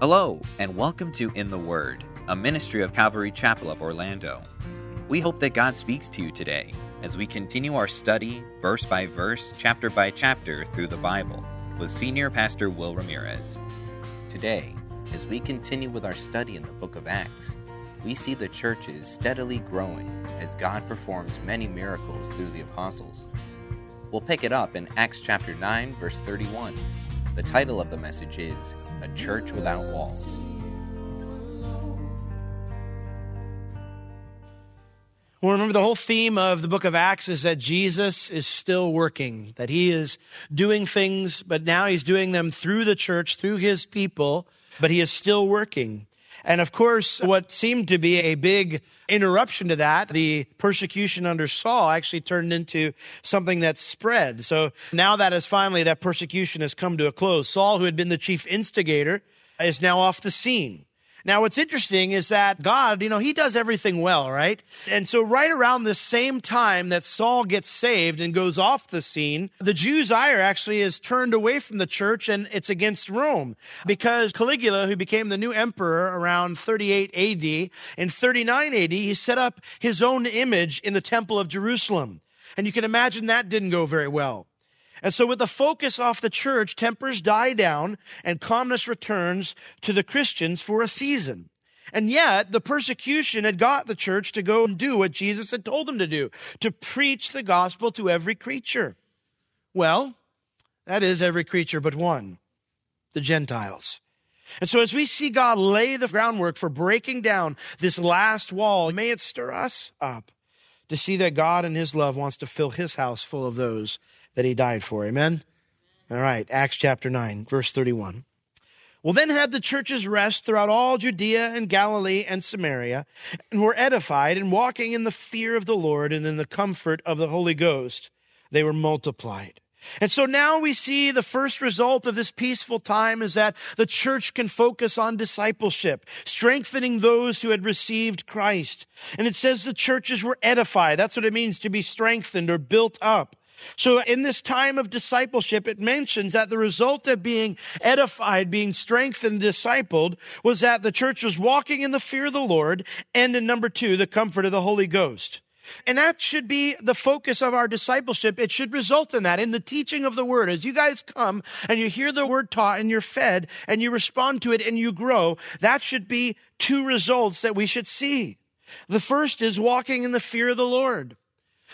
Hello, and welcome to In the Word, a ministry of Calvary Chapel of Orlando. We hope that God speaks to you today as we continue our study, verse by verse, chapter by chapter, through the Bible, with Senior Pastor Will Ramirez. Today, as we continue with our study in the book of Acts, we see the church is steadily growing as God performs many miracles through the apostles. We'll pick it up in Acts chapter 9, verse 31. The title of the message is A Church Without Walls. Well, remember, the whole theme of the book of Acts is that Jesus is still working, that he is doing things, but now he's doing them through the church, through his people, but he is still working. And of course, what seemed to be a big interruption to that, the persecution under Saul, actually turned into something that spread. So now that is finally, that persecution has come to a close. Saul, who had been the chief instigator, is now off the scene. Now, what's interesting is that God, he does everything well, right? And so right around the same time that Saul gets saved and goes off the scene, the Jews' ire actually is turned away from the church, and it's against Rome, because Caligula, who became the new emperor around 38 AD, in 39 AD, he set up his own image in the temple of Jerusalem. And you can imagine that didn't go very well. And so with the focus off the church, tempers die down and calmness returns to the Christians for a season. And yet the persecution had got the church to go and do what Jesus had told them to do, to preach the gospel to every creature. Well, that is every creature but one, the Gentiles. And so as we see God lay the groundwork for breaking down this last wall, may it stir us up to see that God in his love wants to fill his house full of those that he died for. Amen? All right, Acts chapter 9, verse 31. Well, then had the churches rest throughout all Judea and Galilee and Samaria, and were edified, and walking in the fear of the Lord and in the comfort of the Holy Ghost, they were multiplied. And so now we see the first result of this peaceful time is that the church can focus on discipleship, strengthening those who had received Christ. And it says the churches were edified. That's what it means to be strengthened or built up. So in this time of discipleship, it mentions that the result of being edified, being strengthened, discipled, was that the church was walking in the fear of the Lord, and in number 2, the comfort of the Holy Ghost. And that should be the focus of our discipleship. It should result in that, in the teaching of the word. As you guys come and you hear the word taught and you're fed and you respond to it and you grow, that should be 2 results that we should see. The first is walking in the fear of the Lord.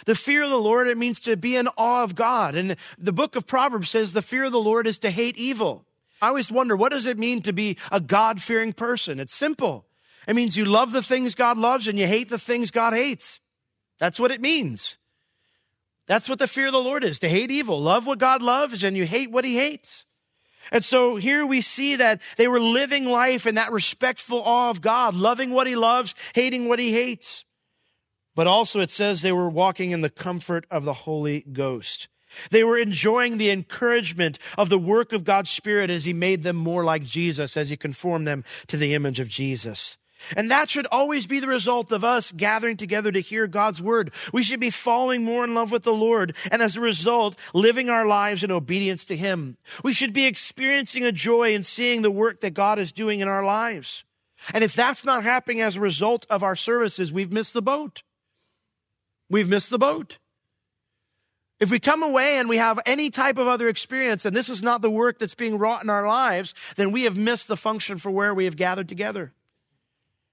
The fear of the Lord, it means to be in awe of God. And the book of Proverbs says the fear of the Lord is to hate evil. I always wonder, what does it mean to be a God-fearing person? It's simple. It means you love the things God loves and you hate the things God hates. That's what it means. That's what the fear of the Lord is, to hate evil. Love what God loves and you hate what he hates. And so here we see that they were living life in that respectful awe of God, loving what he loves, hating what he hates. But also it says they were walking in the comfort of the Holy Ghost. They were enjoying the encouragement of the work of God's Spirit as he made them more like Jesus, as he conformed them to the image of Jesus. And that should always be the result of us gathering together to hear God's word. We should be falling more in love with the Lord, and as a result, living our lives in obedience to him. We should be experiencing a joy in seeing the work that God is doing in our lives. And if that's not happening as a result of our services, we've missed the boat. We've missed the boat. If we come away and we have any type of other experience, and this is not the work that's being wrought in our lives, then we have missed the function for where we have gathered together.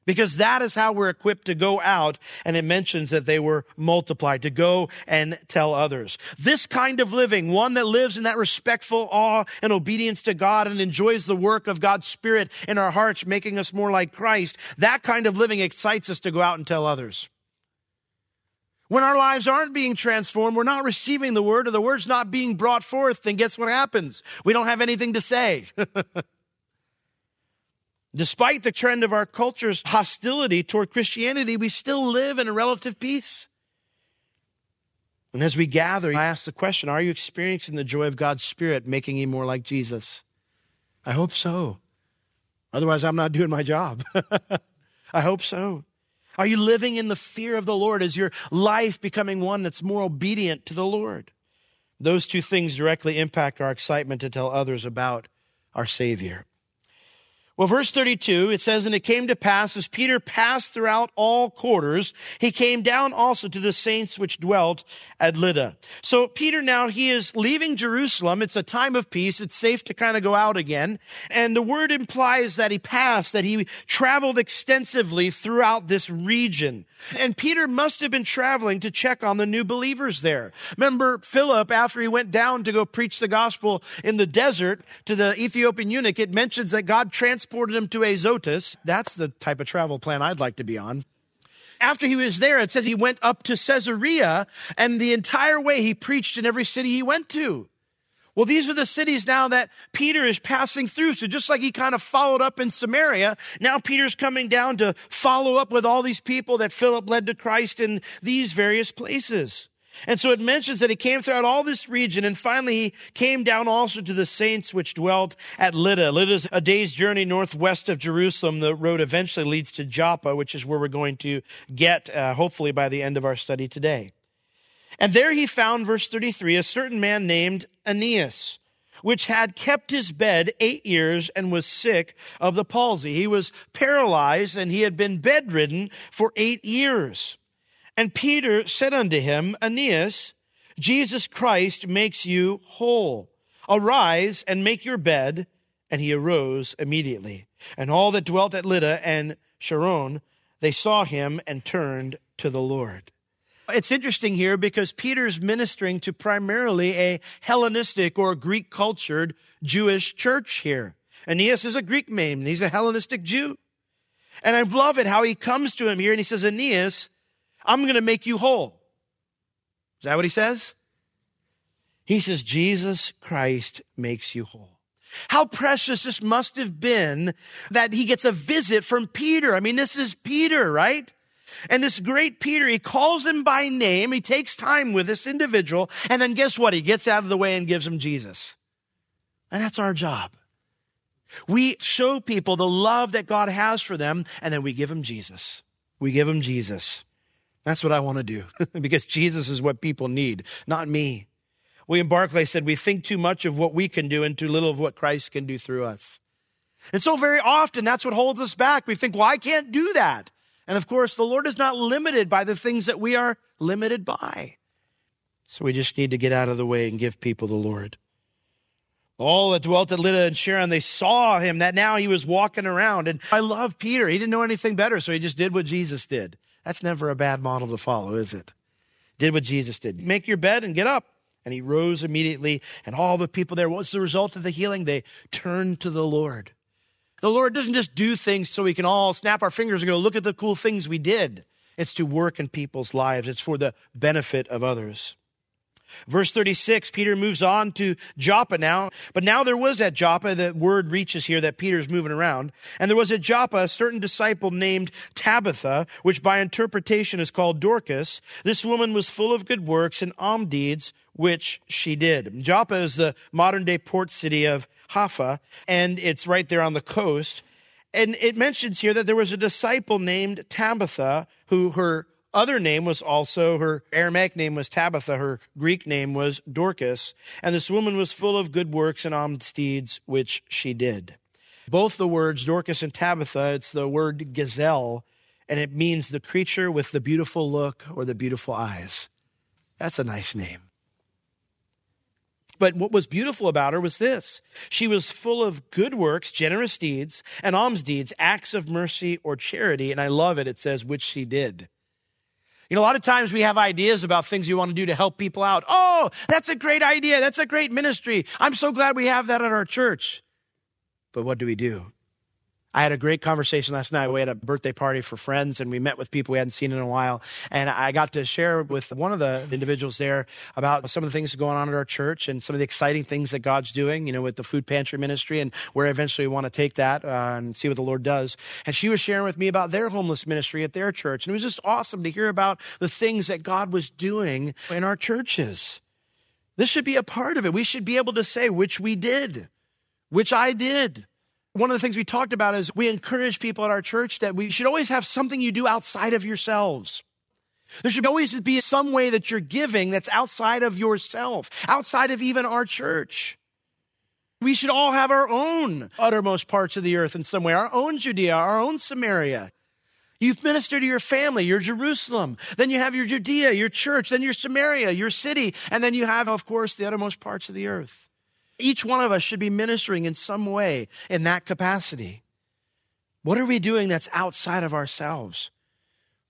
because that is how we're equipped to go out. And it mentions that they were multiplied to go and tell others. This kind of living, one that lives in that respectful awe and obedience to God and enjoys the work of God's Spirit in our hearts, making us more like Christ, that kind of living excites us to go out and tell others. When our lives aren't being transformed, we're not receiving the word, or the word's not being brought forth, then guess what happens? We don't have anything to say. Despite the trend of our culture's hostility toward Christianity, we still live in a relative peace. And as we gather, I ask the question, are you experiencing the joy of God's Spirit, making you more like Jesus? I hope so. Otherwise, I'm not doing my job. I hope so. Are you living in the fear of the Lord? Is your life becoming one that's more obedient to the Lord? Those two things directly impact our excitement to tell others about our Savior. Well, verse 32, it says, and it came to pass, as Peter passed throughout all quarters, he came down also to the saints which dwelt at Lydda. So Peter now, he is leaving Jerusalem. It's a time of peace. It's safe to kind of go out again. And the word implies that he passed, that he traveled extensively throughout this region. And Peter must have been traveling to check on the new believers there. Remember Philip, after he went down to go preach the gospel in the desert to the Ethiopian eunuch, it mentions that God transported him to Azotus. That's the type of travel plan I'd like to be on. After he was there, it says he went up to Caesarea, and the entire way he preached in every city he went to. Well, these are the cities now that Peter is passing through. So just like he kind of followed up in Samaria, now Peter's coming down to follow up with all these people that Philip led to Christ in these various places. And so it mentions that he came throughout all this region, and finally he came down also to the saints which dwelt at Lydda. Lydda's a day's journey northwest of Jerusalem. The road eventually leads to Joppa, which is where we're going to get, hopefully, by the end of our study today. And there he found, verse 33, a certain man named Aeneas, which had kept his bed 8 years and was sick of the palsy. He was paralyzed, and he had been bedridden for 8 years. And Peter said unto him, Aeneas, Jesus Christ makes you whole. Arise and make your bed. And he arose immediately. And all that dwelt at Lydda and Sharon, they saw him and turned to the Lord. It's interesting here because Peter's ministering to primarily a Hellenistic or Greek-cultured Jewish church here. Aeneas is a Greek name. He's a Hellenistic Jew. And I love it how he comes to him here and he says, Aeneas, I'm going to make you whole. Is that what he says? He says, Jesus Christ makes you whole. How precious this must have been that he gets a visit from Peter. I mean, this is Peter, right? And this great Peter, he calls him by name. He takes time with this individual. And then guess what? He gets out of the way and gives him Jesus. And that's our job. We show people the love that God has for them, and then we give them Jesus. We give them Jesus. That's what I want to do, because Jesus is what people need, not me. William Barclay said, we think too much of what we can do and too little of what Christ can do through us. And so very often, that's what holds us back. We think, well, I can't do that. And of course, the Lord is not limited by the things that we are limited by. So we just need to get out of the way and give people the Lord. All that dwelt at Lydda and Sharon, they saw him, that now he was walking around. And I love Peter. He didn't know anything better, so he just did what Jesus did. That's never a bad model to follow, is it? Did what Jesus did. Make your bed and get up. And he rose immediately. And all the people there, what's the result of the healing? They turned to the Lord. The Lord doesn't just do things so we can all snap our fingers and go, look at the cool things we did. It's to work in people's lives. It's for the benefit of others. Verse 36, Peter moves on to Joppa now. But now there was at Joppa, the word reaches here that Peter's moving around. And there was at Joppa a certain disciple named Tabitha, which by interpretation is called Dorcas. This woman was full of good works and alms deeds, which she did. Joppa is the modern day port city of Haffa, and it's right there on the coast. And it mentions here that there was a disciple named Tabitha, who her other name was also, her Aramaic name was Tabitha, her Greek name was Dorcas, and this woman was full of good works and alms deeds, which she did. Both the words, Dorcas and Tabitha, it's the word gazelle, and it means the creature with the beautiful look or the beautiful eyes. That's a nice name. But what was beautiful about her was this. She was full of good works, generous deeds, and alms deeds, acts of mercy or charity. And I love it. It says, which she did. You know, a lot of times we have ideas about things you want to do to help people out. Oh, that's a great idea. That's a great ministry. I'm so glad we have that at our church. But what do we do? I had a great conversation last night. We had a birthday party for friends, and we met with people we hadn't seen in a while. And I got to share with one of the individuals there about some of the things going on at our church and some of the exciting things that God's doing, you know, with the food pantry ministry and where eventually we want to take that and see what the Lord does. And she was sharing with me about their homeless ministry at their church. And it was just awesome to hear about the things that God was doing in our churches. This should be a part of it. We should be able to say, which we did, which I did. One of the things we talked about is we encourage people at our church that we should always have something you do outside of yourselves. There should always be some way that you're giving that's outside of yourself, outside of even our church. We should all have our own uttermost parts of the earth in some way, our own Judea, our own Samaria. You minister to your family, your Jerusalem. Then you have your Judea, your church, then your Samaria, your city. And then you have, of course, the uttermost parts of the earth. Each one of us should be ministering in some way in that capacity. What are we doing that's outside of ourselves?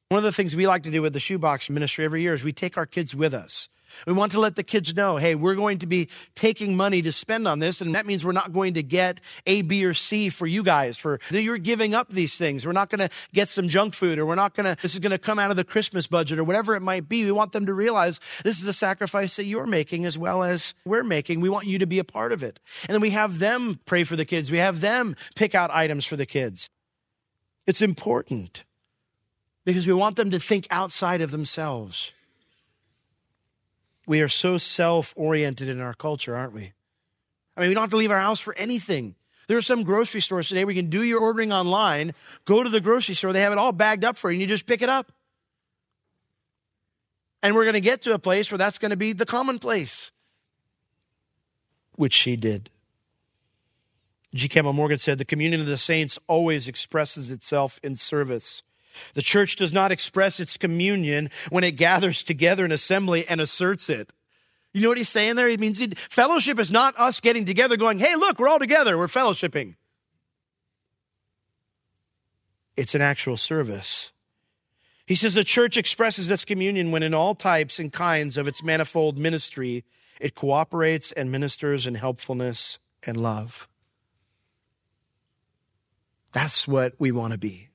One of the things we like to do with the Shoebox Ministry every year is we take our kids with us. We want to let the kids know, hey, we're going to be taking money to spend on this, and that means we're not going to get A, B, or C for you guys, for you're giving up these things. We're not going to get some junk food, or this is going to come out of the Christmas budget, or whatever it might be. We want them to realize this is a sacrifice that you're making as well as we're making. We want you to be a part of it. And then we have them pray for the kids. We have them pick out items for the kids. It's important because we want them to think outside of themselves. We are so self-oriented in our culture, aren't we? I mean, we don't have to leave our house for anything. There are some grocery stores today where you can do your ordering online, go to the grocery store, they have it all bagged up for you, and you just pick it up. And we're going to get to a place where that's going to be the commonplace, which she did. G. Campbell Morgan said, the communion of the saints always expresses itself in service. The church does not express its communion when it gathers together in assembly and asserts it. You know what he's saying there? He means fellowship is not us getting together going, hey, look, we're all together. We're fellowshipping. It's an actual service. He says the church expresses its communion when in all types and kinds of its manifold ministry, it cooperates and ministers in helpfulness and love. That's what we want to be.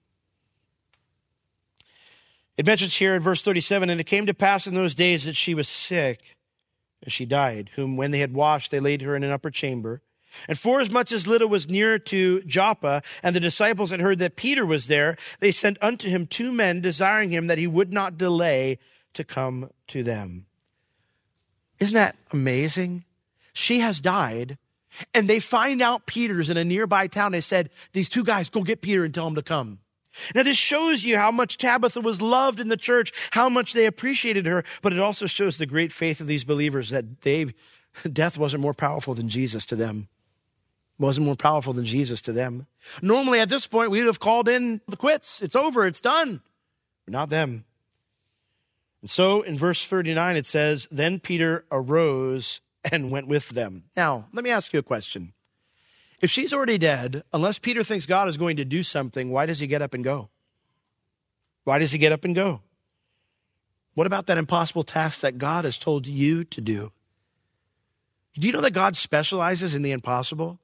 It mentions here in verse 37, and it came to pass in those days that she was sick, and she died, whom when they had washed, they laid her in an upper chamber. And forasmuch as Lydda was near to Joppa, and the disciples had heard that Peter was there, they sent unto him two men, desiring him that he would not delay to come to them. Isn't that amazing? She has died, and they find out Peter's in a nearby town. They said, these two guys, go get Peter and tell him to come. Now, this shows you how much Tabitha was loved in the church, how much they appreciated her, but it also shows the great faith of these believers that death wasn't more powerful than Jesus to them. Normally, at this point, we would have called in the quits. It's over. It's done. But not them. And so, in verse 39, it says, then Peter arose and went with them. Now, let me ask you a question. If she's already dead, unless Peter thinks God is going to do something, why does he get up and go? What about that impossible task that God has told you to do? Do you know that God specializes in the impossible?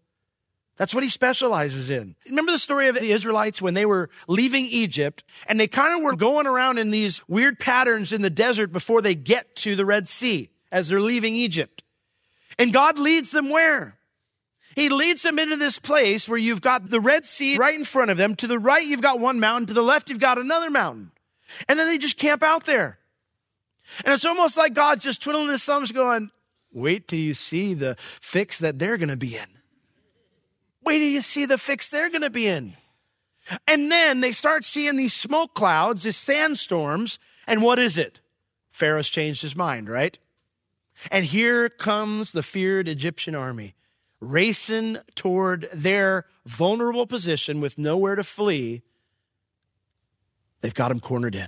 That's what he specializes in. Remember the story of the Israelites when they were leaving Egypt and they kind of were going around in these weird patterns in the desert before they get to the Red Sea as they're leaving Egypt. And God leads them where? He leads them into this place where you've got the Red Sea right in front of them. To the right, you've got one mountain. To the left, you've got another mountain. And then they just camp out there. And it's almost like God's just twiddling his thumbs going, wait till you see the fix that they're going to be in. And then they start seeing these smoke clouds, these sandstorms. And what is it? Pharaoh's changed his mind, right? And here comes the feared Egyptian army, racing toward their vulnerable position with nowhere to flee. They've got them cornered in.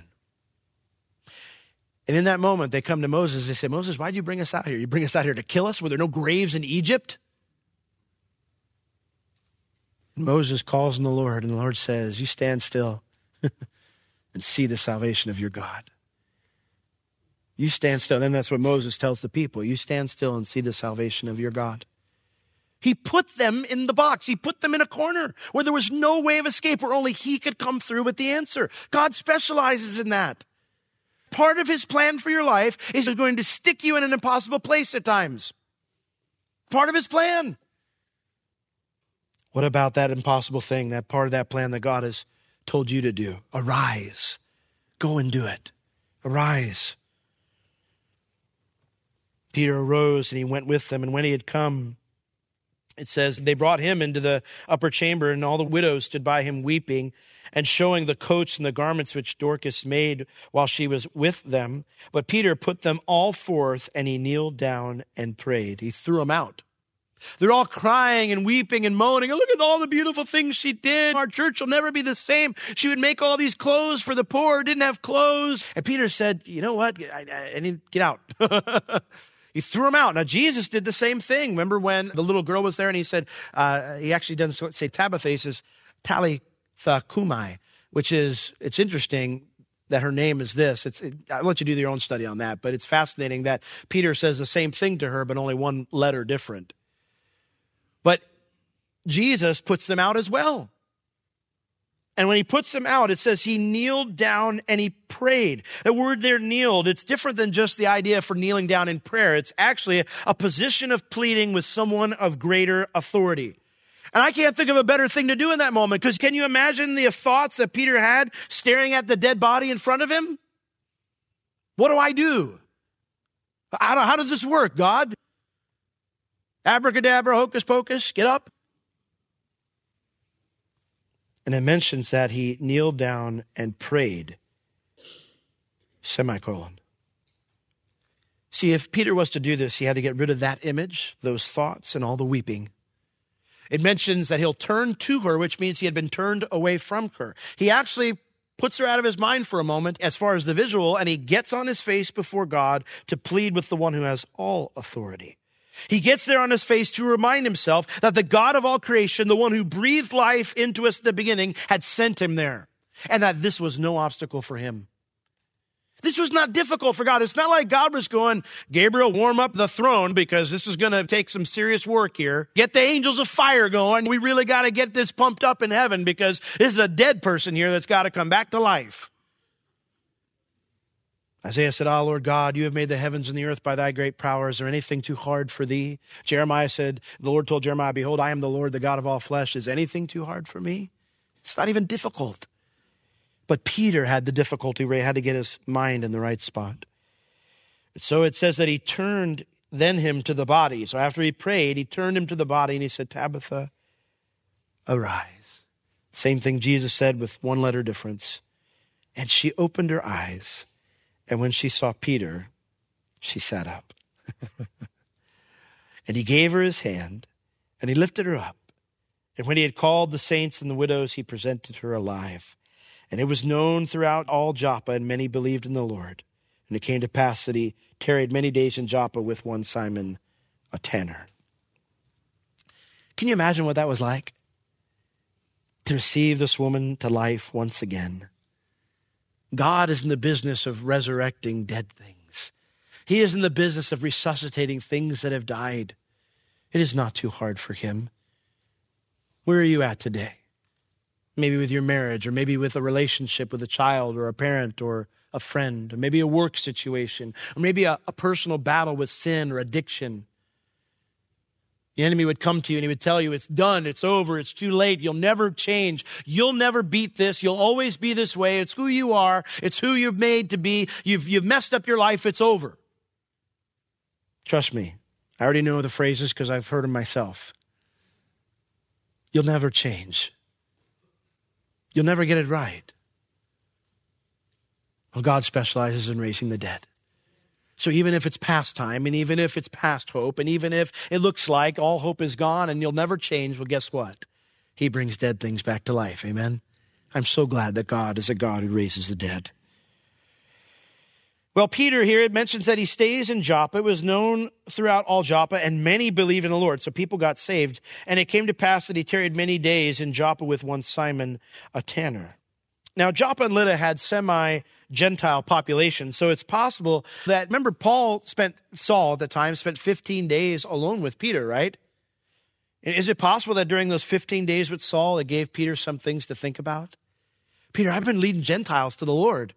And in that moment, they come to Moses. They say, Moses, why'd you bring us out here? You bring us out here to kill us? Were there no graves in Egypt? And Moses calls on the Lord, and the Lord says, you stand still and see the salvation of your God. You stand still. And that's what Moses tells the people. You stand still and see the salvation of your God. He put them in the box. He put them in a corner where there was no way of escape, where only he could come through with the answer. God specializes in that. Part of his plan for your life is he's going to stick you in an impossible place at times. Part of his plan. What about that impossible thing, that part of that plan that God has told you to do? Arise. Go and do it. Arise. Peter arose and he went with them. And when he had come, it says, they brought him into the upper chamber, and all the widows stood by him weeping and showing the coats and the garments which Dorcas made while she was with them. But Peter put them all forth, and he kneeled down and prayed. He threw them out. They're all crying and weeping and moaning. Look at all the beautiful things she did. Our church will never be the same. She would make all these clothes for the poor, didn't have clothes. And Peter said, you know what? I need to get out. He threw him out. Now, Jesus did the same thing. Remember when the little girl was there and he said, he actually doesn't say Tabitha, he says Talitha Kumai, which is, it's interesting that her name is this. I'll let you do your own study on that, but it's fascinating that Peter says the same thing to her, but only one letter different. But Jesus puts them out as well. And when he puts them out, it says he kneeled down and he prayed. The word there, kneeled, it's different than just the idea for kneeling down in prayer. It's actually a position of pleading with someone of greater authority. And I can't think of a better thing to do in that moment, because can you imagine the thoughts that Peter had staring at the dead body in front of him? What do I do? How does this work, God? Abracadabra, hocus pocus, get up. And it mentions that he kneeled down and prayed, semicolon. See, if Peter was to do this, he had to get rid of that image, those thoughts, and all the weeping. It mentions that he'll turn to her, which means he had been turned away from her. He actually puts her out of his mind for a moment as far as the visual, and he gets on his face before God to plead with the one who has all authority. He gets there on his face to remind himself that the God of all creation, the one who breathed life into us at the beginning, had sent him there, and that this was no obstacle for him. This was not difficult for God. It's not like God was going, Gabriel, warm up the throne, because this is going to take some serious work here. Get the angels of fire going. We really got to get this pumped up in heaven, because this is a dead person here that's got to come back to life. Isaiah said, Ah, Lord God, you have made the heavens and the earth by thy great power. Is there anything too hard for thee? Jeremiah said, the Lord told Jeremiah, behold, I am the Lord, the God of all flesh. Is anything too hard for me? It's not even difficult. But Peter had the difficulty where he had to get his mind in the right spot. So it says that he turned then him to the body. So after he prayed, he turned him to the body and he said, Tabitha, arise. Same thing Jesus said with one letter difference. And she opened her eyes. And when she saw Peter, she sat up. And he gave her his hand, and he lifted her up. And when he had called the saints and the widows, he presented her alive. And it was known throughout all Joppa, and many believed in the Lord. And it came to pass that he tarried many days in Joppa with one Simon, a tanner. Can you imagine what that was like? To receive this woman to life once again. God is in the business of resurrecting dead things. He is in the business of resuscitating things that have died. It is not too hard for him. Where are you at today? Maybe with your marriage, or maybe with a relationship with a child or a parent or a friend, or maybe a work situation, or maybe a personal battle with sin or addiction. The enemy would come to you and he would tell you, it's done, it's over, it's too late, you'll never change, you'll never beat this, you'll always be this way, it's who you are, it's who you're made to be, you've messed up your life, it's over. Trust me, I already know the phrases because I've heard them myself. You'll never change. You'll never get it right. Well, God specializes in raising the dead. So even if it's past time, and even if it's past hope, and even if it looks like all hope is gone and you'll never change, well, guess what? He brings dead things back to life, amen? I'm so glad that God is a God who raises the dead. Well, Peter here, it mentions that he stays in Joppa. It was known throughout all Joppa, and many believed in the Lord. So people got saved. And it came to pass that he tarried many days in Joppa with one Simon, a tanner. Now, Joppa and Lydda had semi-Gentile populations, so it's possible that, remember, Saul at the time spent 15 days alone with Peter, right? Is it possible that during those 15 days with Saul, it gave Peter some things to think about? Peter, I've been leading Gentiles to the Lord.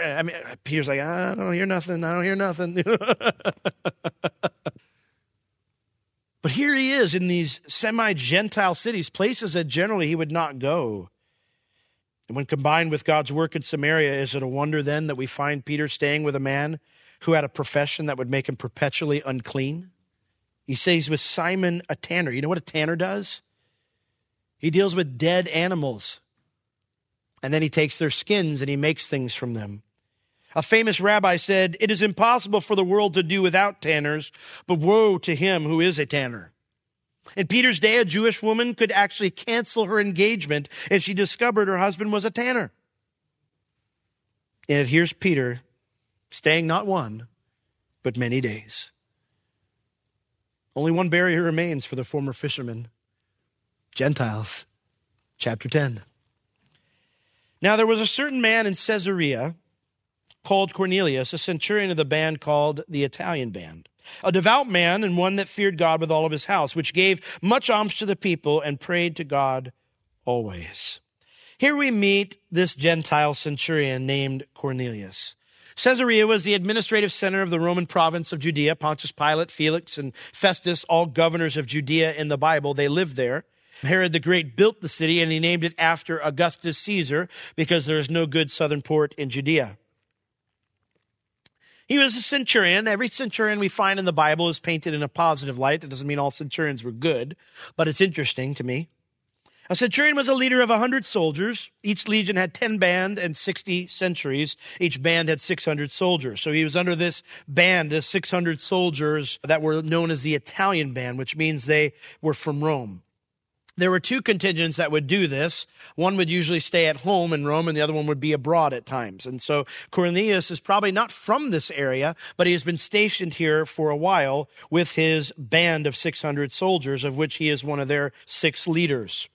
I mean, Peter's like, I don't hear nothing. But here he is in these semi-Gentile cities, places that generally he would not go. And when combined with God's work in Samaria, is it a wonder then that we find Peter staying with a man who had a profession that would make him perpetually unclean? He stays with Simon, a tanner. You know what a tanner does? He deals with dead animals. And then he takes their skins and he makes things from them. A famous rabbi said, "It is impossible for the world to do without tanners, but woe to him who is a tanner." In Peter's day, a Jewish woman could actually cancel her engagement if she discovered her husband was a tanner. And here's Peter staying not one, but many days. Only one barrier remains for the former fisherman, Gentiles, chapter 10. Now, there was a certain man in Caesarea called Cornelius, a centurion of the band called the Italian band, a devout man and one that feared God with all of his house, which gave much alms to the people and prayed to God always. Here we meet this Gentile centurion named Cornelius. Caesarea was the administrative center of the Roman province of Judea. Pontius Pilate, Felix, and Festus, all governors of Judea in the Bible, they lived there. Herod the Great built the city, and he named it after Augustus Caesar because there is no good southern port in Judea. He was a centurion. Every centurion we find in the Bible is painted in a positive light. That doesn't mean all centurions were good, but it's interesting to me. A centurion was a leader of 100 soldiers. Each legion had 10 band and 60 sentries. Each band had 600 soldiers. So he was under this band, the 600 soldiers that were known as the Italian band, which means they were from Rome. There were two contingents that would do this. One would usually stay at home in Rome, and the other one would be abroad at times. And so Cornelius is probably not from this area, but he has been stationed here for a while with his band of 600 soldiers, of which he is one of their 6 leaders.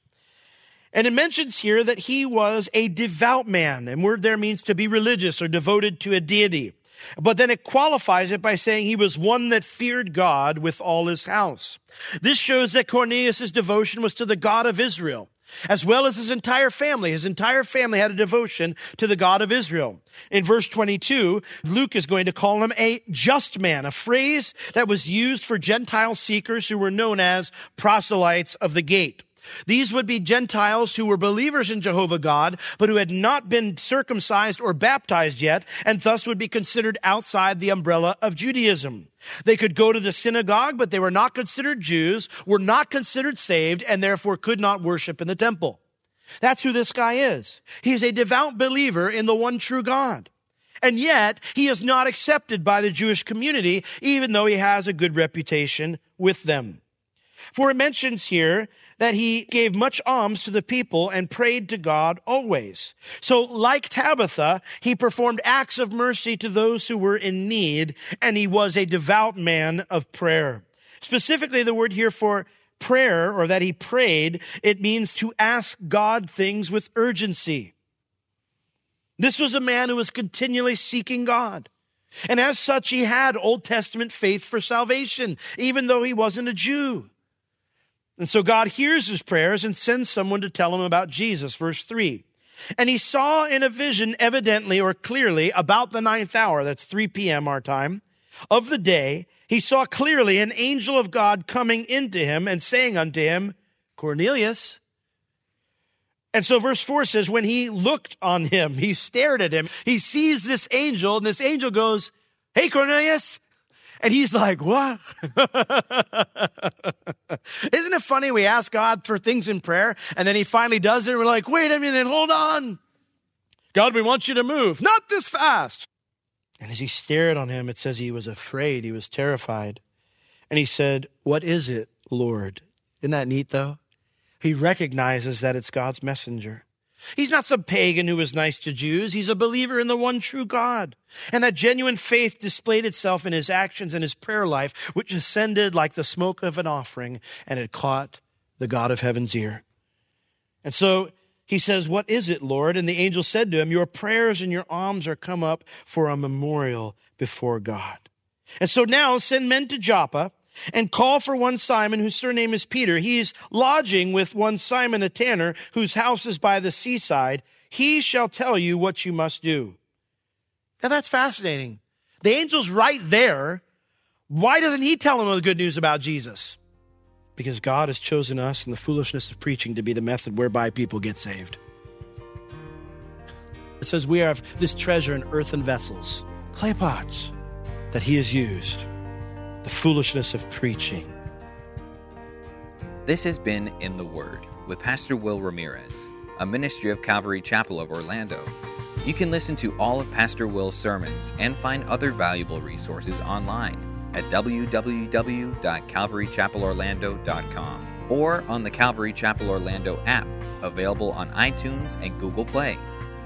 And it mentions here that he was a devout man. And word there means to be religious or devoted to a deity. But then it qualifies it by saying he was one that feared God with all his house. This shows that Cornelius' devotion was to the God of Israel, as well as his entire family. His entire family had a devotion to the God of Israel. In verse 22, Luke is going to call him a just man, a phrase that was used for Gentile seekers who were known as proselytes of the gate. These would be Gentiles who were believers in Jehovah God, but who had not been circumcised or baptized yet, and thus would be considered outside the umbrella of Judaism. They could go to the synagogue, but they were not considered Jews, were not considered saved, and therefore could not worship in the temple. That's who this guy is. He is a devout believer in the one true God. And yet, he is not accepted by the Jewish community, even though he has a good reputation with them. For it mentions here that he gave much alms to the people and prayed to God always. So like Tabitha, he performed acts of mercy to those who were in need, and he was a devout man of prayer. Specifically, the word here for prayer, or that he prayed, it means to ask God things with urgency. This was a man who was continually seeking God. And as such, he had Old Testament faith for salvation, even though he wasn't a Jew. And so God hears his prayers and sends someone to tell him about Jesus. Verse 3, and he saw in a vision evidently or clearly about the 9th hour, that's 3 p.m. our time, of the day, he saw clearly an angel of God coming into him and saying unto him, Cornelius. And so verse 4 says, when he looked on him, he stared at him. He sees this angel, and this angel goes, hey, Cornelius. And he's like, what? Isn't it funny? We ask God for things in prayer, and then he finally does it. And we're like, wait a minute, hold on. God, we want you to move. Not this fast. And as he stared on him, it says he was afraid. He was terrified. And he said, what is it, Lord? Isn't that neat, though? He recognizes that it's God's messenger. He's not some pagan who was nice to Jews. He's a believer in the one true God. And that genuine faith displayed itself in his actions and his prayer life, which ascended like the smoke of an offering, and it caught the God of heaven's ear. And so he says, "What is it, Lord?" And the angel said to him, "Your prayers and your alms are come up for a memorial before God. And so now send men to Joppa and call for one Simon, whose surname is Peter. He's lodging with one Simon, a tanner, whose house is by the seaside. He shall tell you what you must do." Now that's fascinating. The angel's right there. Why doesn't he tell him the good news about Jesus? Because God has chosen us and the foolishness of preaching to be the method whereby people get saved. It says we have this treasure in earthen vessels, clay pots, that he has used. The foolishness of preaching. This has been In the Word with Pastor Will Ramirez, a ministry of Calvary Chapel of Orlando. You can listen to all of Pastor Will's sermons and find other valuable resources online at www.calvarychapelorlando.com or on the Calvary Chapel Orlando app, available on iTunes and Google Play.